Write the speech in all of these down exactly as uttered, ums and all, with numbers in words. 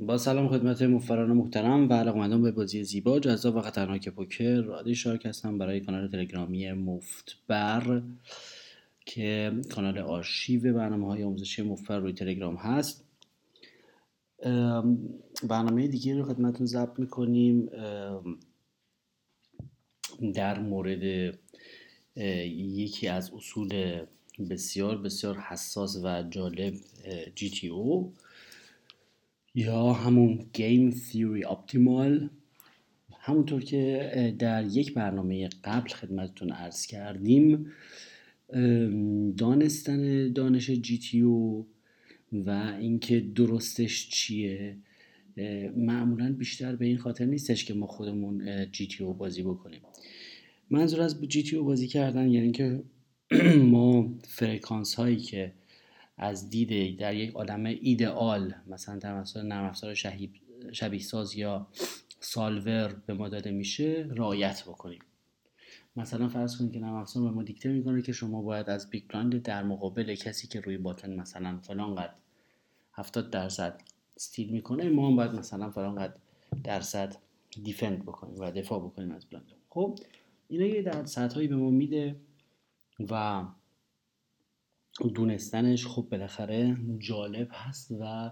با سلام خدمت مفران محترم و علاقه‌مندان به بازی زیبا جذاب و خطرناک پوکر، عادی شارک هستم برای کانال تلگرامی مفتبر که کانال آرشیو برنامه‌های آموزشی مفبر روی تلگرام هست. برنامه دیگه رو خدمتتون ضبط می‌کنیم در مورد یکی از اصول بسیار بسیار حساس و جالب جی تی او یا همون Game Theory Optimal. همونطور که در یک برنامه قبل خدمتتون عرض کردیم، دانستن دانش جی تی او و اینکه درستش چیه معمولاً بیشتر به این خاطر نیستش که ما خودمون جی تی او بازی بکنیم. منظور از جی تی او بازی کردن یعنی که ما فرکانس هایی که از دیده در یک عالم ایدئال مثلا در مثلا نرم افزار شبیه ساز یا سالور به ما داده میشه رعایت بکنیم. مثلا فرض کنید که نرم افزار به ما دیکته میکنه که شما باید از بیک‌گراند در مقابل کسی که روی باتن مثلا فلان قد هفتاد درصد استیل میکنه، ما هم باید مثلا فلان قد درصد دیفند بکنیم و دفاع بکنیم از بلند. خب اینا یه درصدهایی به ما میده و دونستنش خب بالاخره جالب هست و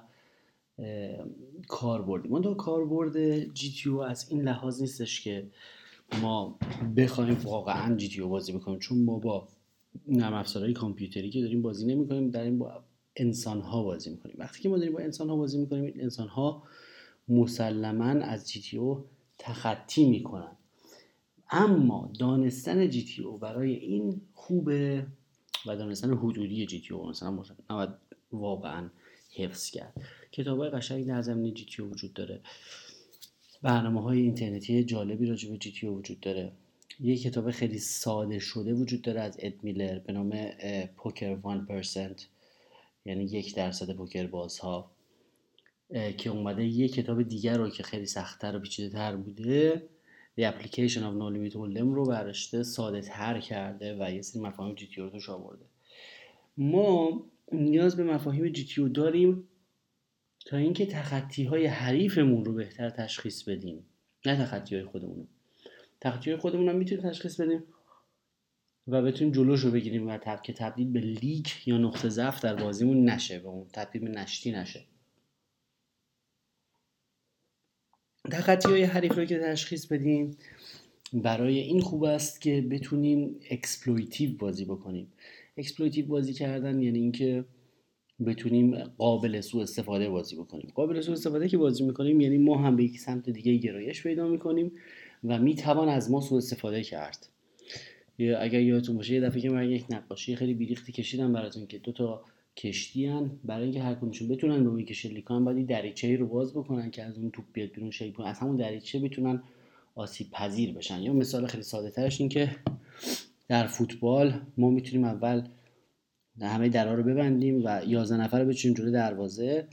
کاربردی. من دو کاربرد جی تی او از این لحاظ نیستش که ما بخوایم واقعا جی تی او بازی بکنیم، چون ما با نرم افزارهای کامپیوتری که داریم بازی نمی‌کنیم، داریم با انسان ها بازی می‌کنیم. وقتی که ما داریم با انسان ها بازی می‌کنیم، این انسان ها مسلماً از جی تی او تخطی می‌کنن. اما دانستن جی تی او برای این خوبه و دانستن حدودی جی تی او مثلا نباید واقعا حفظ کرد. کتاب‌های قشنگی در زمینه جی تی او وجود داره، برنامه‌های اینترنتی جالبی راجع به جی تی او وجود داره. یک کتاب خیلی ساده شده وجود داره از اد میلر به نام پوکر یک درصد، یعنی یک درصد پوکر بازها، که اومده یک کتاب دیگر رو که خیلی سخت‌تر و پیچیده‌تر بوده، The application of no limit hold'em رو برشته ساده تر کرده و یه سری مفاهیم جی تی او رو توش آورده. ما نیاز به مفاهیم جی تی او داریم تا اینکه تخطی‌های حریفمون رو بهتر تشخیص بدیم، نه تخطی‌های خودمون رو. تخطی‌های خودمون هم میتونیم تشخیص بدیم و بتونیم جلوش رو بگیریم و تب... که تبدیل به لیک یا نقطه ضعف در بازیمون نشه، به اون تبدیل به نشتی نشه. تخطی‌های حریف رو که تشخیص بدیم برای این خوب است که بتونیم اکسپلویتیو بازی بکنیم. اکسپلویتیو بازی کردن یعنی اینکه بتونیم قابل سوء استفاده بازی بکنیم. قابل سوء استفاده که بازی میکنیم یعنی ما هم به یک سمت دیگه گرایش پیدا میکنیم و میتوان از ما سوء استفاده کرد. یا اگر یادتون باشه یه دفعه که من یک نقاشی خیلی بیریختی کشیدم براتون که دو تا کشتیان، برای اینکه هر کدومشون بتونن با یک شلیکان بعدی دریچه‌ای رو باز بکنن که از اون توپ بیاد بیرون، شیپ از همون دریچه بتونن آسیب پذیر بشن. یا مثال خیلی ساده ترش این که در فوتبال ما میتونیم اول همه درها رو ببندیم و یازده نفر رو بچینیم جلوی دروازه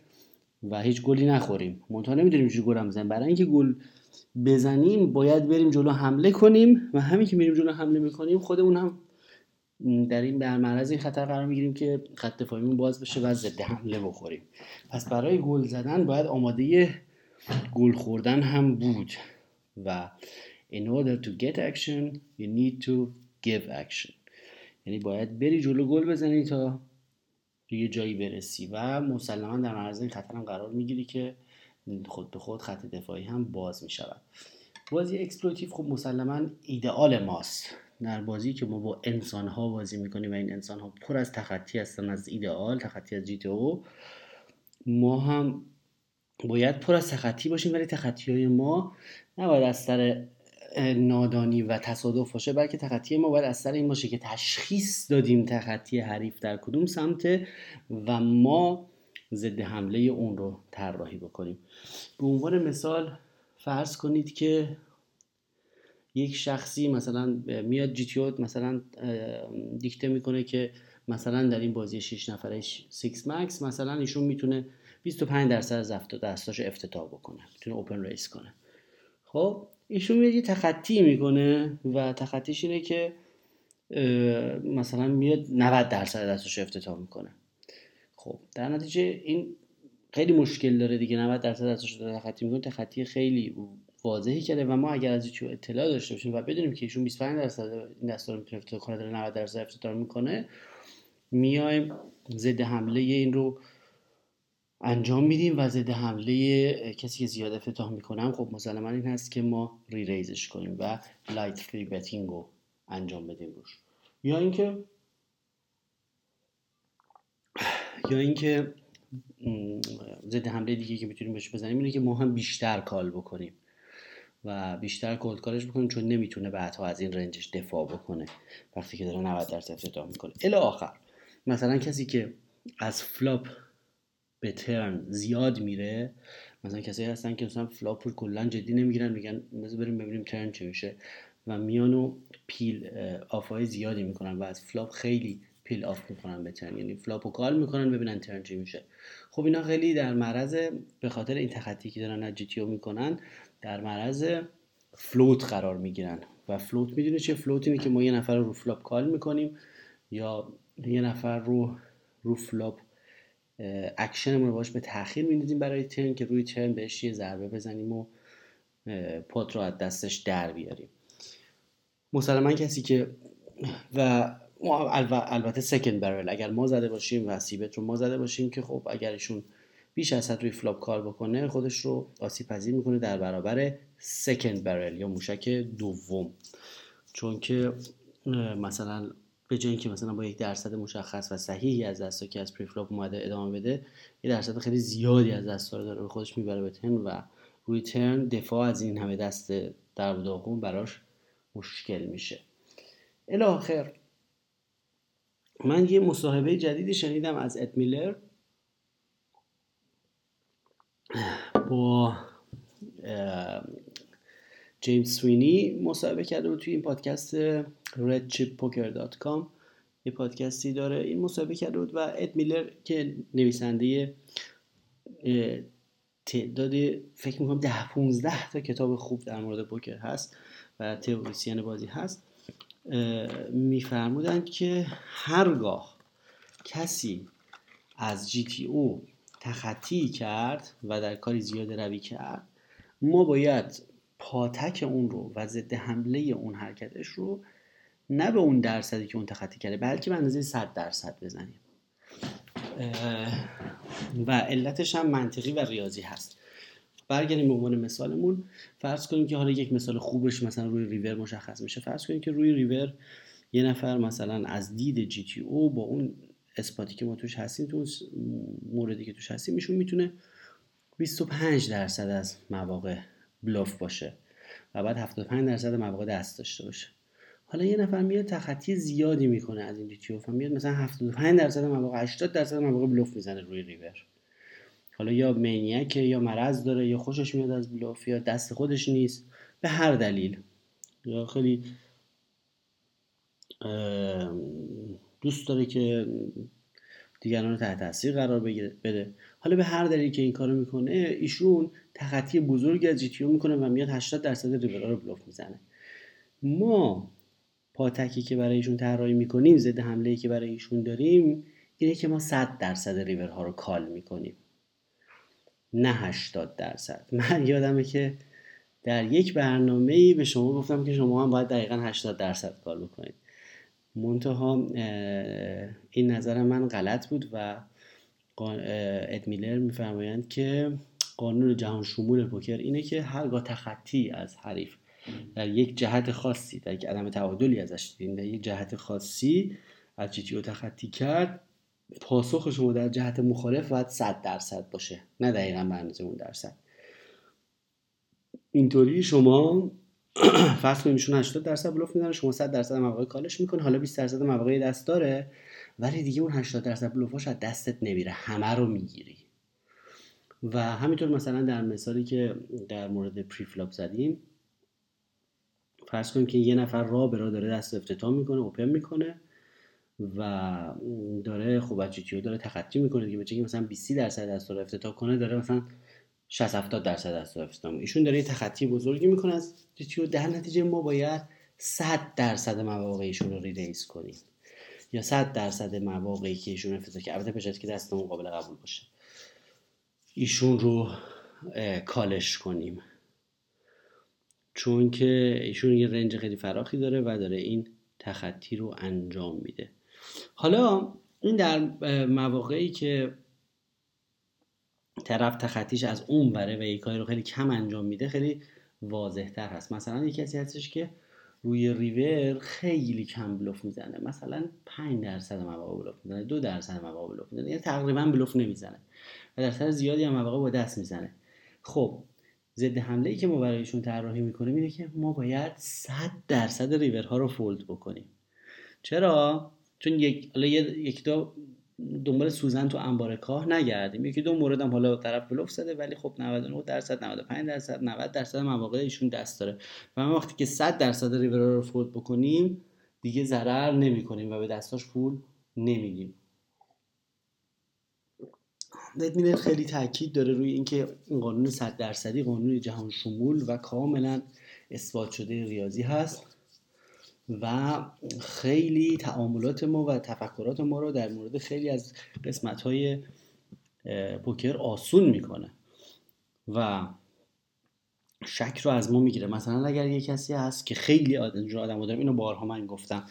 و هیچ گلی نخوریم. منتها نمیدونیم چه گل بزنیم. برای اینکه گل بزنیم باید بریم جلو حمله کنیم و همین که میریم جلو حمله میکنیم خودمون هم در این در معرض این خطر قرار میگیریم که خط دفاعیمون باز بشه و ضد حمله بخوریم. پس برای گل زدن باید آماده گل خوردن هم بود و in order to get action you need to give action، یعنی باید بری جلو گل بزنی تا یه جایی برسی و مسلماً در معرض این خطر هم قرار میگیری که خود به خود خط دفاعی هم باز میشود. بازی اکسپلویتیو خب مسلماً ایدئال ماست. در بازی که ما با انسان ها بازی میکنیم و این انسان ها پر از تخطی هستن از ایدئال، تخطی از جی تی او، ما هم باید پر از تخطی باشیم، ولی تخطی های ما نباید از سر نادانی و تصادف باشه، بلکه تخطی ما باید از سر این باشه که تشخیص دادیم تخطی حریف در کدوم سمته و ما ضد حمله اون رو طراحی بکنیم. به عنوان مثال فرض کنید که یک شخصی مثلا میاد جی تی او مثلا دیکته میکنه که مثلا در این بازی شش نفره سیکس مکس مثلا ایشون میتونه بیست و پنج درصد از دستاش افتتاح بکنه، میتونه اوپن ریس کنه. خب ایشون میاد یه تخطی میکنه و تخطیش اینه که مثلا میاد نود درصد دستاش افتتاح میکنه. خب در نتیجه این خیلی مشکل داره دیگه. نود درصد ازش داره خطی میکنه، خطی خیلی واضحی کرده و ما اگر از ایشون اطلاع داشته باشیم و بدونیم که ایشون بیست و پنج درصد این دستور میتونه افتخار داره، نود درصد افتخار میکنه، میایم ضد حمله این رو انجام میدیم و ضد حمله کسی که زیاد افتتاح میکنم خب مسلما این هست که ما ری ریزش کنیم و لایت فری بتینگ رو انجام بدیم روش، یا اینکه یا اینکه ضد حمله دیگه که میتونیم بهش بزنیم اینه که ما هم بیشتر کال بکنیم و بیشتر کلد کارش بکنیم، چون نمیتونه بعدها از این رنجش دفاع بکنه وقتی که داره نود درصد افتتاح میکنه. الی آخر مثلا کسی که از فلاپ به ترن زیاد میره، مثلا کسایی هستن که مثلا فلاپ رو کلا جدی نمیگیرن، میگن بذار بریم ببینیم ترن چه میشه و میانو پیل آفای زیادی میکنن و از فلاپ خیلی پیل آف میکنن به ترن، یعنی فلاپو کال میکنن ببینن ترن چه میشه. خب اینا خیلی در معرض، به خاطر این تخطی که دارن از جی تی او میکنن، در معرض فلوت قرار میگیرن و فلوت میدونه چه فلوت اینه که ما یه نفر رو, رو فلاپ کال میکنیم یا یه نفر رو رو فلاپ اکشنمون رو باش به تأخیر می‌ندازیم برای ترن که روی ترن بهش یه ضربه بزنیم و پات رو از دستش در بیاریم. مسلماً کسی که و البته سکند برل اگر ما زده باشیم و سیبت رو ما زده باشیم که خب اگرشون بیش از حد روی فلاپ کار بکنه خودش رو آسیب پذیر میکنه در برابر سکند برل یا موشک دوم، چون که مثلا به جای اینکه مثلا با یک درصد مشخص و صحیحی از دستا که از پری فلاپ اومده ادامه بده، یه درصد خیلی زیادی از دستا رو داره به خودش میبره به ترن و روی ترن دفاع از این همه دست در داغون براش مشکل میشه. الی آخر من یه مصاحبه جدیدی شنیدم از اد میلر با جیمز سوینی، مصاحبه کرده بود توی این پادکست ردچیپ پوکر دات کام، یه پادکستی داره، این مصاحبه کرده بود و اد میلر که نویسنده تعداد فکر میکنم ده پونزده تا کتاب خوب در مورد پوکر هست و تئوریسین بازی هست، میفرمودن که هرگاه کسی از جی تی او تخطی کرد و در کاری زیاده روی کرد، ما باید پاتک اون رو و ضد حمله اون حرکتش رو نه به اون درصدی که اون تخطی کرده بلکه به اندازه صد درصد بزنیم و علتش هم منطقی و ریاضی هست. برگردیم به عنوان مثالمون، فرض کنیم که حالا یک مثال خوبش مثلا روی ریور مشخص میشه، فرض کنیم که روی ریور یه نفر مثلا از دید جی تی او با اون اثباتی که ما توش هستیم، تو موردی که توش هستیم، ایشون میتونه بیست و پنج درصد از مواقع بلاف باشه و بعد هفتاد و پنج درصد مواقع دست داشته باشه. حالا یه نفر میاد تخطی زیادی میکنه از این جی تی او، میاد مثلا هفتاد و پنج درصد مواقع هشتاد درصد مواقع بلاف میزنه روی ریور. حالا یا منیکه یا مرض داره یا خوشش میاد از بلاف یا دست خودش نیست، به هر دلیل، یا خیلی دوست داره که دیگران رو تحت تاثیر قرار بده، حالا به هر دلیلی که این کارو میکنه، ایشون تخطی بزرگی از جی تی او میکنه و میاد هشتاد درصد ریورا رو بلوف میزنه. ما پاتکی که برای ایشون طراحی میکنیم، ضد حمله‌ای که برای ایشون داریم، اینه که ما صد درصد ریورها رو کال میکنیم، نه هشتاد درصد. من یادمه که در یک برنامه‌ای به شما گفتم که شما هم باید دقیقاً هشتاد درصد کال بکنید. منتها این نظر من غلط بود و اد میلر میفرمایند که قانون جهان شمول پوکر اینه که هرگاه تخطی از حریف در یک جهت خاصی، در یک عدم تعادلی ازش دیدین، در یک جهت خاصی از جی تی او تخطی کرد، پاسخ شما در جهت مخالف باید صد درصد باشه، نه دقیقاً به اندازه اون درصد. اینطوری شما فرض کنیم ایشون هشتاد درصد بلوف میزنه، شما صد درصد مواقع کالش میکنه، حالا بیست درصد مواقع دست داره، ولی دیگه اون هشتاد درصد بلوفاش از دستت نمیره، همه رو میگیری. و همینطور مثلا در مثالی که در مورد پری فلاپ زدیم، فرض کنیم که یه نفر راه به راه داره دست افتتاح میکنه، اوپن میکنه و داره خوب جی تی او داره تخطی میکنه دیگه، بچگی مثلا بیست درصد دست رو افتتاح کنه، داره مثلا شصت هفتاد درصد دست رو افتتاح میکنه، ایشون داره یه تخطی بزرگی میکنه از جی تی او، در نتیجه ما باید صد درصد مواقع ایشون رو ریلیز کنیم یا صد درصد مواقعی که ایشون افتتاح کرده، البته به شرطی که دست مقابل قبول باشه. ایشون رو کالش کنیم، چون که ایشون یه رنج خیلی فراخی داره و داره این تخطی رو انجام میده. حالا این در مواقعی که طرف تخطیش از اون بره و این کاری رو خیلی کم انجام میده خیلی واضح تر هست. مثلا یک کسی هستش که روی ریور خیلی کم بلوف میزنه، مثلا پنج درصد مواقع بلوف میزنه، دو درصد مواقع بلوف میزنه، یعنی تقریبا بلوف نمیزنه و درصد زیادی هم مواقع با دست میزنه. خب ضد حمله ای که ما برایشون طراحی میکنیم اینه که ما باید صد درصد ریورها رو فولد بکنیم. چرا؟ چون یک حالا یک تا دنبال سوزن تو انبار کاه نگردیم. یکی دو موردم حالا طرف بلوف زده ولی خب نود و نه درصد نود و پنج درصد نود درصد مواقع ایشون دست داره و ما وقتی که صد درصد ریورا رو فولد بکنیم دیگه ضرر نمی‌کنیم و به دستاش پول نمیگیم. اد میلر خیلی تاکید داره روی اینکه این قانون صد درصدی قانون جهان شمول و کاملا اثبات شده ریاضی هست و خیلی تعاملات ما و تفکرات ما رو در مورد خیلی از قسمت‌های پوکر آسون میکنه و شک رو از ما میگیره. مثلا اگر یه کسی هست که خیلی آدم آدمو دارم، اینو بارها من گفتم،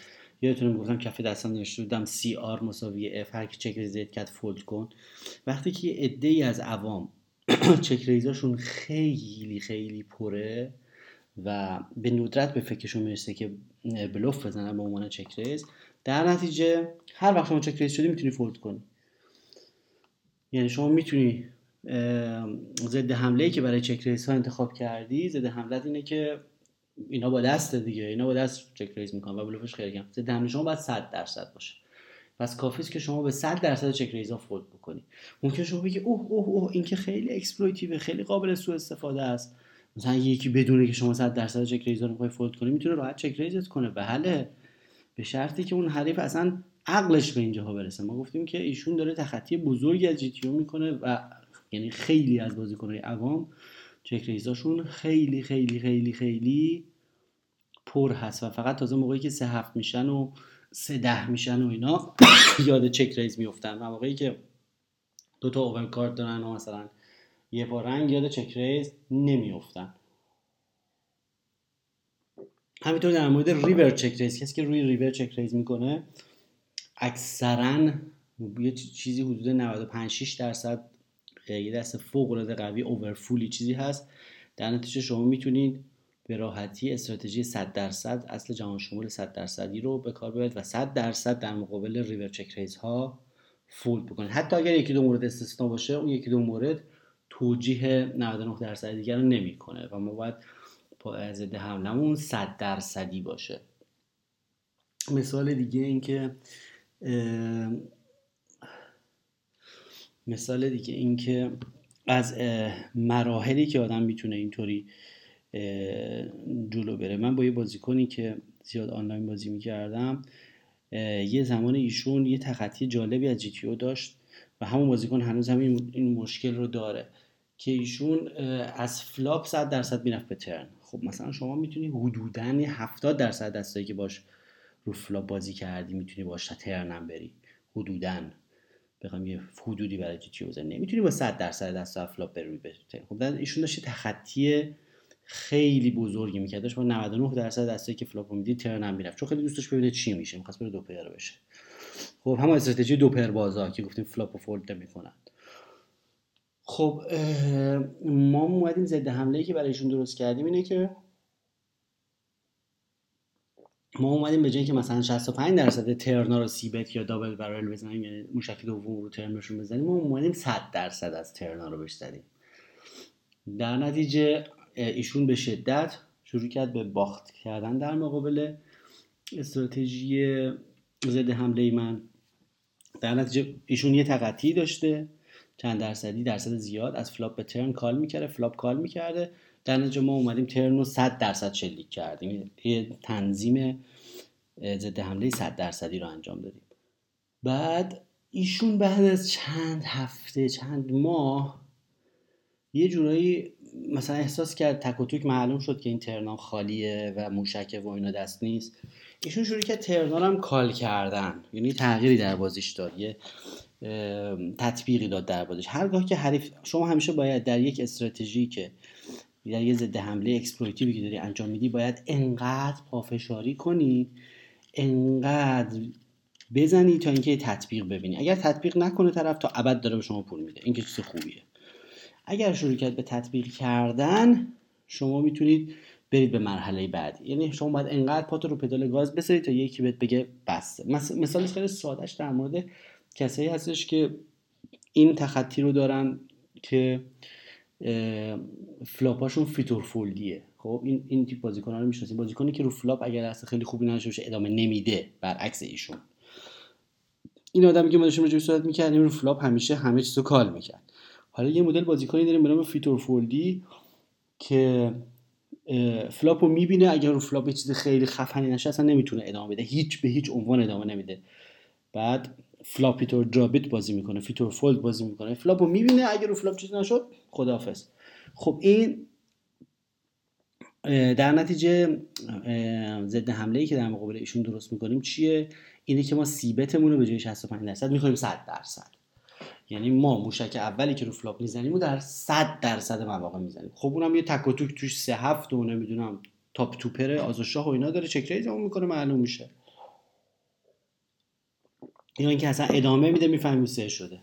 یادتونه گفتم کف دستم نوشته بودم سی آر مساوی اف، هر کی چک ریز کرد فولد کن. وقتی که یه عده‌ای از عوام چک ریزاشون خیلی خیلی پره و به ندرت به فکرشون میرسه که بلوف بزنن به عنوان چک ریز، در نتیجه هر وقت شما چک ریز شدی میتونی فولد کنی. یعنی شما میتونی ضد حمله‌ای که برای چک ریز ها انتخاب کردی، ضد حملت اینه که اینا با دست دیگه، اینا با دست چک ریز میکنن و بلوفش خیلی کم. ضد حمله شما باید صد درصد باشه. پس کافیه که شما به صد درصد چک ریزا فولد بکنی. ممکنه شما بگی اوه اوه اوه این که خیلی اکسپلویتیو، خیلی قابل سوء استفاده است. مثلا یکی بدونه که شما صد درصد چک ریزا رو میخوای فولد کنی میتونه راحت چک ریزت کنه. بله، به شرطی که اون حریف اصلا عقلش به اینجاها برسه. ما گفتیم که ایشون داره تخطی بزرگی از جی تی او میکنه و یعنی خیلی از بازیکن‌های عوام چک ریزاشون خیلی خیلی خیلی خیلی پر هست و فقط تازه موقعی که سه هفت میشن و سه ده میشن و اینا یاد چک ریز میافتن. موقعی که دو تا اوورکارد دارن و مثلا یه با رنگ یاد چک ریز نمیافتن. همینطور در مورد ریور چک ریز، کسی که روی ریور چک ریز میکنه اکثرا یه چیزی حدود نود و پنج شش درصد یه دست فوق‌العاده قوی اوورفولی چیزی هست. در نتیجه شما میتونید به راحتی استراتژی صد درصد اصل جهان شمول صد درصدی رو به کار ببرید و صد درصد در مقابل ریور چک ریز ها فولد بکنید. حتی اگر یکی دو مورد استثنا باشه اون یکی دو مورد توجیه نود و نه درصد دیگر رو نمیکنه و ما باید ضد حملمون صد درصدی باشه. مثال دیگه این که مثال دیگه این که از مراحلی که آدم میتونه اینطوری جلو بره. من با یه بازیکنی که زیاد آنلاین بازی میکردم یه زمان ایشون یه تخطی جالبی از جی تی او داشت و همون بازیکن هنوز هم این مشکل رو داره که ایشون از فلاپ صد درصد میرفت به ترن. خب مثلا شما میتونی حدوداً هفتاد درصد دستایی که باش رو فلاپ بازی کردی میتونی باش تا ترن هم بری، حدوداً بخوام یه حدودی برای جی تی او بزنی نمیتونی با صد درصد دست از فلاپ بری بری. خب در ایشون داشت تخطی خیلی بزرگی میکرد، داشت با نود و نه درصد دستایی که فلاپ میدید ترن هم میرفت چون خیلی دوست داشت ببینه چی میشه، می‌خواست بره دو پیر بشه. خب همون استراتژی دو پیر بازا که گفتیم فلاپ و فولد میکنن. خب ما اومدیم ضد حمله‌ای که برای ایشون درست کردیم اینه که ما اومدیم به جای اینکه مثلا شصت و پنج درصد ترنا رو سی بت یا دابل برایل بزنیم، یعنی اون شکل دوم رو ترن بهشون بزنیم، ما اومدیم صد درصد از ترنا رو بهش زدیم. در نتیجه ایشون به شدت شروع کرد به باخت کردن در مقابل استراتژی ضد حمله من. در نتیجه ایشون یه تقطی داشته چند درصدی، درصد زیاد از فلاپ به ترن کال میکرده، فلاپ کال میکرده. در نتیجه ما اومدیم ترن رو صد درصد شلیک کردیم، یه تنظیم ضد حمله صد درصدی رو انجام دادیم. بعد ایشون بعد از چند هفته چند ماه یه جورایی مثلا احساس کرد تک و توک معلوم شد که این ترنا خالیه و موشکه و اینا دست نیست. ایشون شروع کرد ترنا هم کال کردن، یعنی تغییری در بازیش داد، یه تطبیقی داد در بازش. هرگاه که حریف، شما همیشه باید در یک استراتژی که در یک ضد حمله اکسپلویتیوی که داری انجام میدی باید انقدر پافشاری کنی، انقدر بزنی تا اینکه تطبیق ببینی. اگر تطبیق نکنه طرف تا ابد داره به شما پول میده، این که چیز خوبیه. اگر شروع کرد به تطبیق کردن، شما میتونید برید به مرحله بعدی. یعنی شما باید انقدر پاتو رو پدال گاز بسری تا یکی بهت بگه بس. مثال خیلی سادهش در مورد کسایی هستش که این تخطی رو دارن که فلاپاشون فیتور فولدیه. خب این این تیپ بازیکن‌ها رو می‌شناسید، بازیکنی که رو فلاپ اگر اصلا خیلی خوبی نشه بشه ادامه نمیده، برعکس ایشون. این آدمی که ما داشتیم روش صحبت می‌کردیم رو فلاپ همیشه همه چیزو کال می‌کرد. حالا یه مدل بازیکنی داریم به نام فیتور فولدی که فلاپو می‌بینه، اگر رو فلاپ یه چیز خیلی خفنی نشه اصلا نمیتونه ادامه بده، هیچ به هیچ عنوان ادامه نمیده. بعد فلاپ فیتور درابیت بازی میکنه، فیتور فولد بازی میکنه، فلاپو میبینه اگر رو فلاپ چیز نشد خداحافظ. خب این در نتیجه ضد حمله‌ای که در مقابل ایشون درست میکنیم چیه؟ اینه که ما سیبتمون رو به جای شصت و پنج درصد میخوایم صد درصد. یعنی ما موشک اولی که رو فلاپ میزنیم رو در صد درصد مواقع میزنیم. خب اونم یه تک و توک توش سه هفت و نمیدونم تاپ توپر آزوشاه و اینا داره، چک ریز اون میکنه، معلوم میشه. یا اینکه اصلا ادامه میده، میفهمیم سه شده،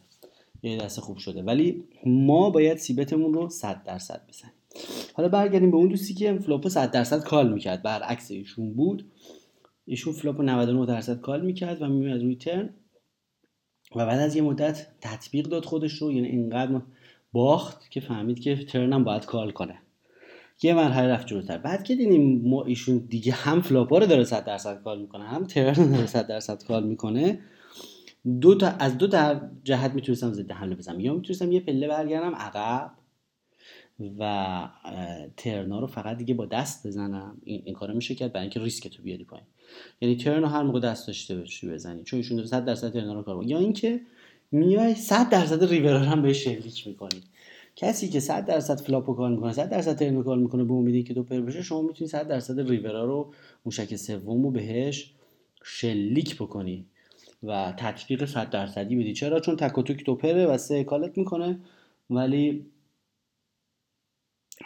یه دست خوب شده. ولی ما باید سیبتمون رو صد درصد بزنیم. حالا برگردیم به اون دوستی که فلاپو صد درصد کال میکرد، برعکس ایشون بود. ایشون فلاپو نود و نه درصد کال میکرد و میومد روی ترن و بعد از یه مدت تطبیق داد خودش رو، یعنی اینقدر باخت که فهمید که ترنم باید کال کنه. یه مرحله رفت جلوتر، بعد که دیدیم ما ایشون دیگه هم فلاپا رو داره صد درصد کال میکنه، هم ترن رو صد درصد کال میکنه. دو تا از دو تا جهت میتونستم ضد حمله بزنم، یا میتونستم یه پله برگردم عقب و ترنا رو فقط دیگه با دست بزنم. این این کارو میشه کرد برای اینکه ریسک تو بیاری پایین. یعنی ترنا هر موقع دست داشته باشی بزنی، چون ایشون صد درصد ترنا رو کار با. یا اینکه میای صد درصد ریورا هم بهش شلیک میکنی. کسی که صد درصد فلاپو کار میکنه، صد درصد ترنا کار میکنه، به امیدی که دو پر بشه، شما میتونی صد درصد ریورا رو، موشک سومو بهش شلیک بکنی و تطبیق صد درصدی بدی. چرا؟ چون تک و توک توپره و سه کالت میکنه، ولی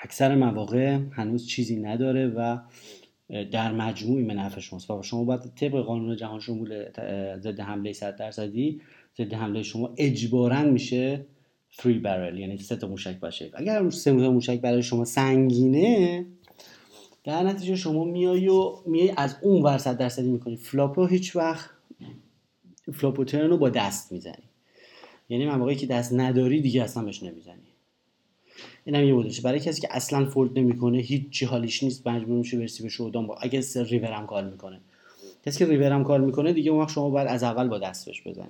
اکثر مواقع هنوز چیزی نداره و در مجموعی منافع شماست. و شما باید طبق قانون جهان شمول ضد حمله صد درصدی، ضد حمله شما اجباراً میشه three barrel، یعنی سه تا موشک باشه. اگر سه تا موشک برای شما سنگینه، در نتیجه شما میای و میای از اون ور صد درصدی میکنی. فلاپ رو هیچ وقت فلاپ ترن رو با دست میزنی، یعنی موقعی که دست نداری دیگه اصلا بهش نمیزنی. اینم یه مودشه برای کسی که اصلا فولد نمیکنه، هیچ چی حالیش نیست، مجبور میشه برسی به شودان با اگه سر ریورم کار میکنه. کسی که ریورم کار میکنه دیگه اون وقت شما باید از اول با دستش بزنی،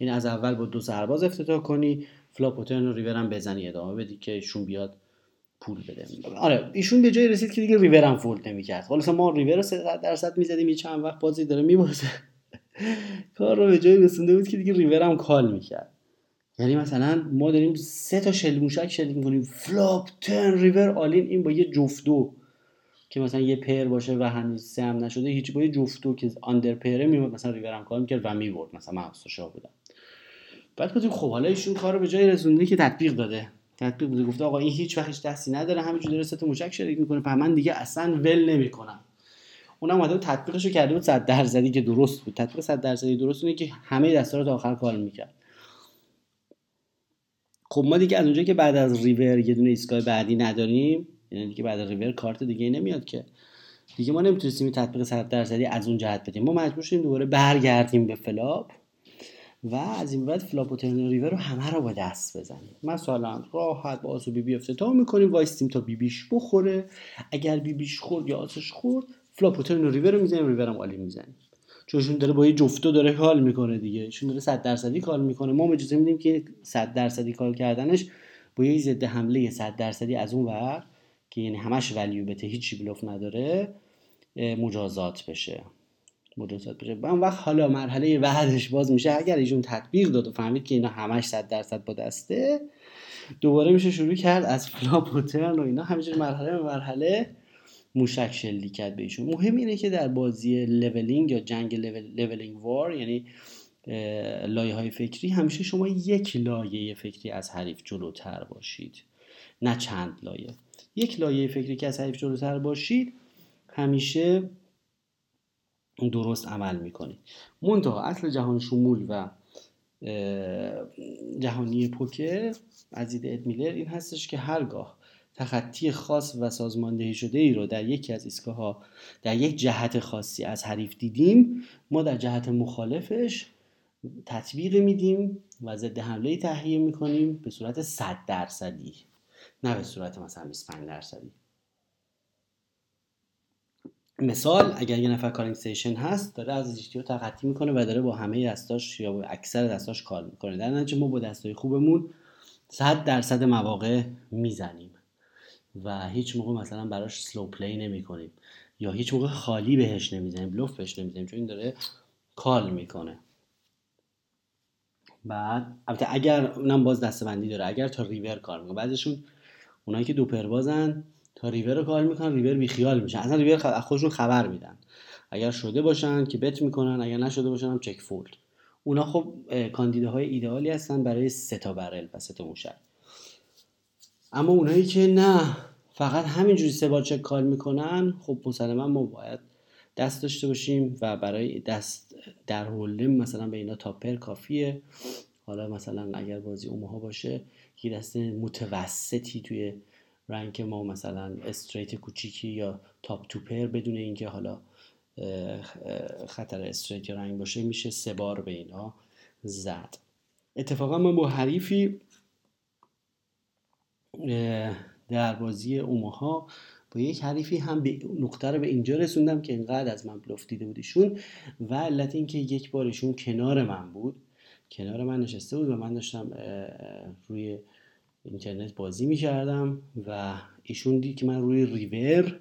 یعنی از اول با دو سرباز افتتاح کنی، فلاپ ترن رو ریورم بزنی، ادامه بدی که ایشون بیاد پول بده. آره ایشون به جای رسید که دیگه ریورم فولد نمیکرد. خلاص ما ریور صد درصد میزدیم، یه چند وقت بازی داره میبازه، کار رو به جایی رسونده بود که دیگه ریورم کال میکرد. یعنی مثلا ما داریم سه تا شل موشک شلیک میکنیم، فلاپ ترن ریور آلین، این با یه جفت دو که مثلا یه پیر باشه و هنوز سه هم نشده، هیچ با یه جفت دو که آندر پیره میموند، مثلا ریورم کال میکرد و میبرد، مثلا من استشا بودم. بعد گفتیم خب حالا ایشون کار رو به جایی رسونده که تطبیق داده، تطبیق بده، گفته آقا این هیچ وقت دستی نداره، همینجوری داره سه تا موشک شلیک میکنه، پس من دیگه اصلا ول نمیکنم. اونم اومده تطبیقشو کرده بود صد درصدی که درست بود. تطبیق صد درصدی درست اینه که همه دستا رو تا آخر کار میکرد. خب ما دیگه از اونجا که بعد از ریور یه دونه ایستگاه بعدی نداریم، یعنی دیگه بعد از ریور کارت دیگه نمیاد که، دیگه ما نمیتونستیم تطبیق صد درصدی از اون جهت بدیم. ما مجبور شدیم دوباره برگردیم به فلاپ و از این بعد فلاپ و ترن ریور رو همه رو با دست بزنیم. مثلا راحت با آس و بی بی افتتاح می‌کنیم، وایستیم تا بی بیش بخوره. اگر بی بیش خورد یا آسش خورد، فلاپ و ترن رو ریور رو میزنیم، ریورم آلین میزنیم، چونشون داره با یه جفتو داره کال میکنه دیگه، چون داره صد درصدی کال میکنه. ما اجازه میدیم که صد درصدی کال کردنش با یه ضد حمله صد درصدی از اون ور که یعنی همش ولیو بته، هیچی بلوف نداره، مجازات بشه، مجازات بشه. اون وقت حالا مرحله بعدش باز میشه، اگر ایشون تطبیق داد و فهمید که اینا همش صد درصد با دسته، دوباره میشه شروع کرد از فلاپ و ترن و اینا، همینجوری مرحله به مرحله موشک شلیک کرد بهشون. مهم اینه که در بازی لولینگ یا جنگ لولینگ وار، یعنی لایه‌های فکری، همیشه شما یک لایه فکری از حریف جلوتر باشید، نه چند لایه. یک لایه فکری که از حریف جلوتر باشید همیشه درست عمل میکنید. منتها اصل جهان شمول و جهانی پوکر از دید اد میلر این هستش که هرگاه تخطی خاص و سازماندهی شده ای رو در یکی از ایستگاه‌ها در یک جهت خاصی از حریف دیدیم، ما در جهت مخالفش تطبیق میدیم و ضد حمله تهیه میکنیم به صورت صد درصدی، نه به صورت مثلا بیست و پنج درصدی. مثال، اگر یه نفر کالینگ سیشن هست، داره از جی تی او تخطی میکنه و داره با همه دستاش یا با اکثر دستاش کال میکنه، در نتیجه ما با دستای خوبمون صد درصد مواقع میزنیم و هیچ موقع مثلا براش سلو پلی نمی کنیم یا هیچ موقع خالی بهش نمیزنیم، بلوف بهش نمیزنیم، چون این داره کال میکنه. بعد البته اگر اونم باز دستبندی داره، اگر تا ریور کار میکنه، بعضیشون اونایی که دو پروازن تا ریور رو کار میکنن، ریور بیخیال میشن، اصلا ریور خ... خودشون خبر میدن، اگر شده باشن که بت میکنن، اگر نشده باشن هم چک فولد. اونا خب کاندیداهای ایدئالی هستن برای سه تا برل و سه تا موشک. اما اونایی که نه، فقط همینجوری سه بار چک کال میکنن، خب مسلما ما باید دست داشته باشیم و برای دست در هولم مثلا به اینا تاپر کافیه. حالا مثلا اگر بازی اومها باشه که دست متوسطی توی رنک ما، مثلا استریت کوچیکی یا تاپ توپر، بدون اینکه حالا خطر استریت یا رنگ باشه، میشه سه بار به اینا زد. اتفاقا من با حریفی در بازی اومها با یک حریفی هم به نقطه رو به اینجا رسوندم که اینقدر از من بلوف دیده بودیشون و علت این که یک بارشون کنار من بود، کنار من نشسته بود و من داشتم روی اینترنت بازی می‌کردم و ایشون دید که من روی ریور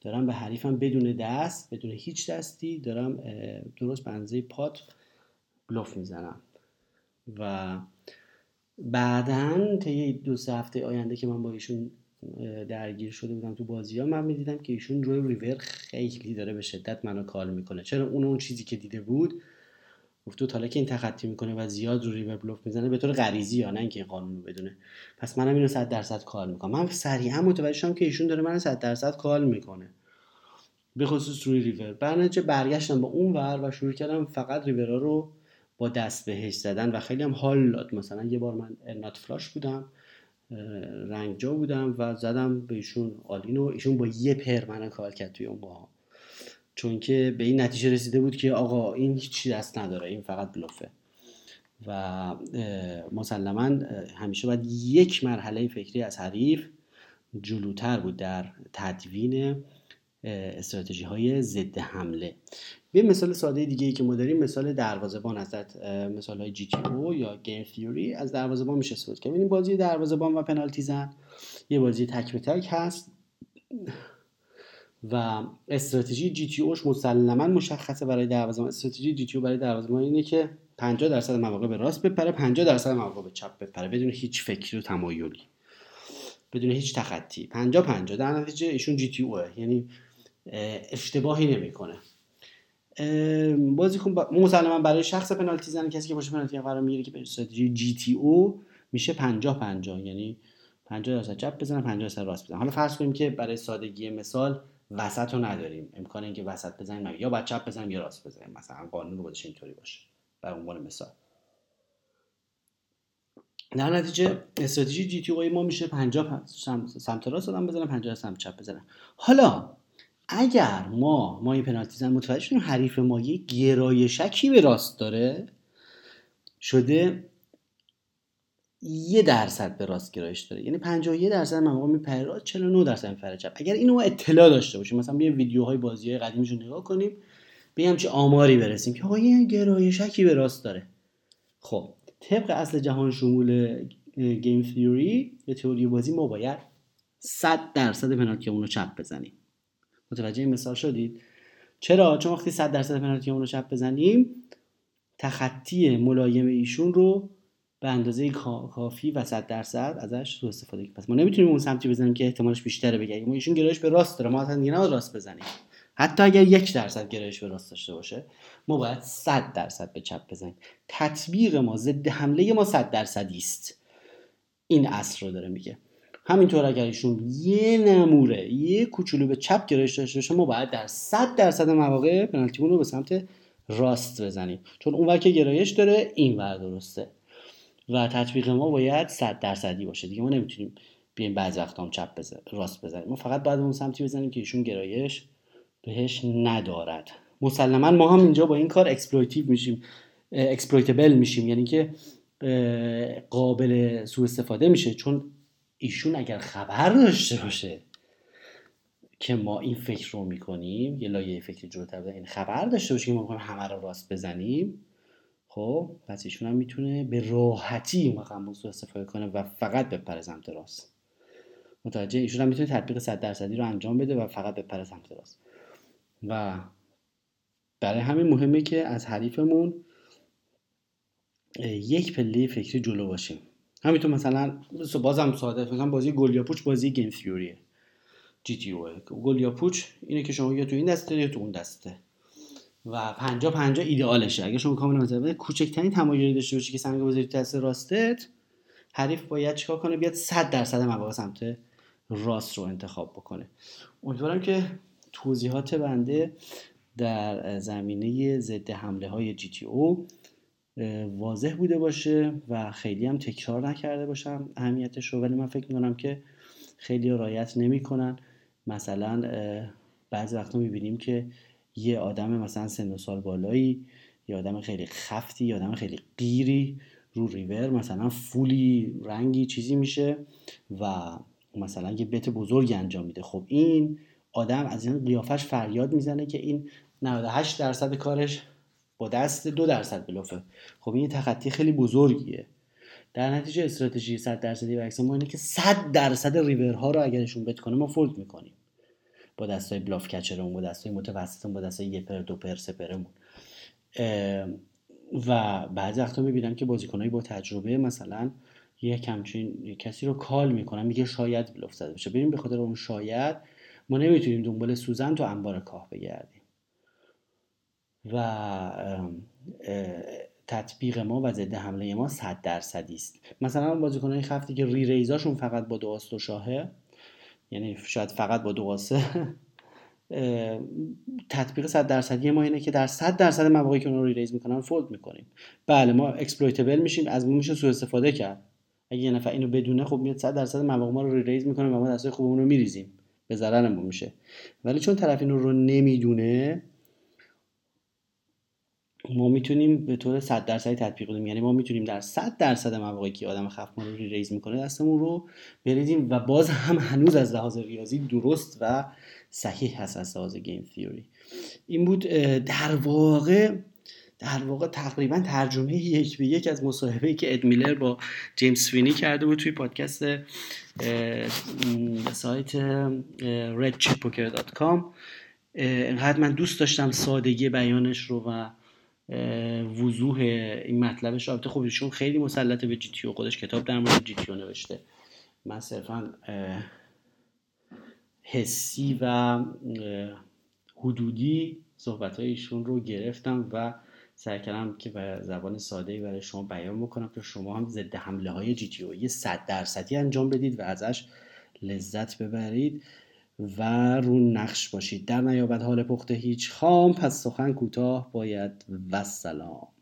دارم به حریفم بدون دست، بدون هیچ دستی دارم درست پنزه پات بلوف میزنم. و بعداً طی دو سه هفته آینده که من با ایشون درگیر شده بودم تو بازی‌ها، من می‌دیدم که ایشون روی ریور خیلی داره به شدت منو کال میکنه. چرا؟ اون اون چیزی که دیده بود گفت تا لکه این تخطی میکنه و زیاد روی ریور بلوف میزنه به طور غریزی، یا نه اینکه این قانون رو بدونه، پس منم اینو صد درصد کال میکنم. من سریعا متوجه شدم که ایشون داره منو صد درصد کال میکنه، به خصوص روی ریور. برنامه برگشتم با اون ور و شروع کردم فقط ریورا رو با دست بهش زدن و خیلی هم حال داد. مثلا یه بار من نات فلاش بودم، رنگ جا بودم و زدم به ایشون آلینو، ایشون با یه پر منو کال کرد توی اون باها، چون که به این نتیجه رسیده بود که آقا این هیچی دست نداره، این فقط بلوفه. و مسلما همیشه باید یک مرحله فکری از حریف جلوتر بود در تدوین استراتژی های ضد حمله. یه مثال ساده دیگه ای که ما داریم مثال دروازه‌بان است، مثال های جی تی او یا گیم تیوری. از دروازه‌بان میشه استفاده کرد. ببینید بازی دروازه‌بان و پنالتی زن یه بازی تک به تک هست و استراتژی جی تی اوش مسلما مشخصه برای دروازه‌بان. استراتژی جی تی او برای دروازه‌بان اینه که پنجاه درصد مواقع به راست بپره، پنجاه درصد مواقع به چپ بپره، بدون هیچ فکری و تمایلی، بدون هیچ تخطی، پنجاه پنجاه. در نتیجه ایشون جی تی اوه، یعنی اشتباهی نمیکنه. بازیکن با... مسلما برای شخص پنالتی زن، کسی که باشه پنالتی قرار میگیره، که به استراتژی جی تی او میشه پنجاه پنجاه، یعنی پنجاه درصد چپ بزنه، پنجاه درصد راست بزنه. حالا فرض کنیم که برای سادگی مثال وسط رو نداریم، امکان اینکه وسط بزنیم، یا بعد چپ بزنیم یا راست بزنیم، مثلا قانون رو بودش اینطوری باشه برای عنوان مثال. در نتیجه استراتژی جی تی او ما میشه پنجاه سمت راست آدم بزنه، پنجاه سمت چپ بزنه. حالا اگر ما ما این پنالتی زن متوجه شدیم حریف ما یه گرایشکی به راست داره، شده یه درصد به راست گرایش داره، یعنی پنجاه و یک درصد مواقع میپره راست، چهل و نه درصد میپره چپ. اگر اینو ما اطلاع داشته باشیم، مثلا بیا ویدیوهای بازی‌های قدیمیشون نگاه کنیم، ببینیم چه آماری برسیم که آقا یه گرایشکی به راست داره. خب طبق اصل جهان شمول گیم تیوری یا تئوری بازی، ما باید صد درصد پنالتی اون رو چپ بزنیم. متوجه این مثال شدید؟ چرا؟ چون وقتی صد درصد پنالتی اون رو چپ بزنیم، تخطی ملایم ایشون رو به اندازه کافی و صد درصد ازش سوء استفاده کنیم. پس ما نمیتونیم اون سمتی بزنیم که احتمالش بیشتره بگیریم. ایشون گرایش به راست داره، ما اصلا دیگه نباید راست بزنیم. حتی اگر یک درصد گرایش به راست داشته باشه ما باید صد درصد به چپ بزنیم. تطبیق ما ضد حمله ما صد درصدی است. این اصل رو داره میگه. همینطور اگر ایشون یه نموره یه کوچولو به چپ گرایش داشته باشه ما باید در صد درصد مواقع پنالتیمون رو به سمت راست بزنیم، چون اون ور که گرایش داره این ور درسته و تطبیق ما باید صد درصدی باشه. دیگه ما نمیتونیم بیایم بعضی وقتا هم چپ بزن راست بزنیم، ما فقط باید اون سمتی بزنیم که ایشون گرایش بهش ندارد. مسلما ما هم اینجا با این کار اکسپلویتیو میشیم، اکسپلویتبل میشیم، یعنی که قابل سوء استفاده میشه، چون ایشون اگر خبر داشته باشه که ما این فکر رو میکنیم، یه لایه فکر جلوتر بزنیم، این خبر داشته باشه که ما میخوایم همه رو راست بزنیم، خب پس ایشون هم میتونه به راحتی مقام سوء استفاده کنه و فقط بپره سمت راست. متوجه؟ ایشون هم میتونه تطبیق صد درصدی رو انجام بده و فقط بپره سمت راست. و برای همین مهمه که از حریفمون یک پله فکری جلو باشیم. همینطور مثلا بازم ساده، مثلا بازی گل یا پوچ بازی گیم تیوریه، جی تی او. گل یا پوچ اینه که شما یا تو این دسته یا تو اون دسته و پنجاه پنجاه ایدئالشه. اگه شما کاملا متوجه کوچکترین تمایلی داشته باشی که سنگ بزنی تو دست راستت، حریف باید چیکار کنه؟ بیاد صد درصد مواقع سمت راست رو انتخاب بکنه. امیدوارم که توضیحات بنده در زمینه ضد حمله های جی تی او واضح بوده باشه و خیلی هم تکرار نکرده باشم اهمیتش رو، ولی من فکر می‌کنم که خیلی رعایت نمی‌کنن. مثلا بعضی وقتا می‌بینیم که یه آدم مثلا سن و سال بالایی، یه آدم خیلی خفتی، یه آدم خیلی قیری رو ریور مثلا فولی رنگی چیزی میشه و مثلا یه بت بزرگ انجام میده. خب این آدم از این قیافش فریاد میزنه که این نود و هشت درصد کارش با دست، دو درصد بلوفه. خب این تخطی خیلی بزرگیه. در نتیجه استراتژی صد درصدی و اکسان ما اینه که صد درصد ریورها رو اگرشون بت کنه ما فولد میکنیم با دستای بلاف کچرمون، با دستای متوسطمون، با دستای یک پر، دو پر، سه پرمون. و بعضی وقتا میبینم که بازیکنایی با تجربه مثلا یک همچین کسی رو کال میکنن، میگه شاید بلوف زده باشه. ببین به خاطر اون شاید ما نمیتونیم دنبال سوزن تو انبار کاه بگردیم و تطبیق ما و ضد حمله ما صد درصدی است. مثلا بازیکنای خفتی که ری ریزاشون فقط با دو آس و شاهه، یعنی شاید فقط با دو آسه، تطبیق صد درصدی ما اینه که در صد درصد مواقعی که اون رو ری ریز میکنن فولد میکنیم. بله ما اکسپلویتبل میشیم، از ما میشه سوء استفاده کرد. اگه یه نفر اینو بدونه خب میاد صد درصد مواقع ما رو ری ریز میکنه و ما دستای خوبمون رو میریزیم، به ضررمون میشه. ولی چون طرف اینو رو نمیدونه ما میتونیم به طور صد درصدی تطبیق بدیم، یعنی ما میتونیم در صد درصد مواقعی که آدم خفمان رو ری ریز میکنه دستمون رو بریزیم و باز هم هنوز از لحاظ ریاضی درست و صحیح هست از لحاظ گیم تیوری. این بود در واقع در واقع تقریبا ترجمه یک به یک از مصاحبه‌ای که اد میلر با جیمز سوینی کرده بود توی پادکست سایت ردچیپ پوکر دات کام. اینقدر من دوست داشتم سادگی بیانش رو و وضوح این مطلبش. البته خب ایشون خیلی مسلطه به جی تی او، خودش کتاب در مورد جی تی او نوشته. من صرفا حسی و حدودی صحبت‌های ایشون رو گرفتم و سعی کردم که به زبان ساده‌ای برای شما بیان بکنم که شما هم ضد حمله‌های جی تی او یه صد درصدی انجام بدید و ازش لذت ببرید و رو نقش باشید. در نیابت حال پخته هیچ خام، پس سخن کوتاه باید و سلام.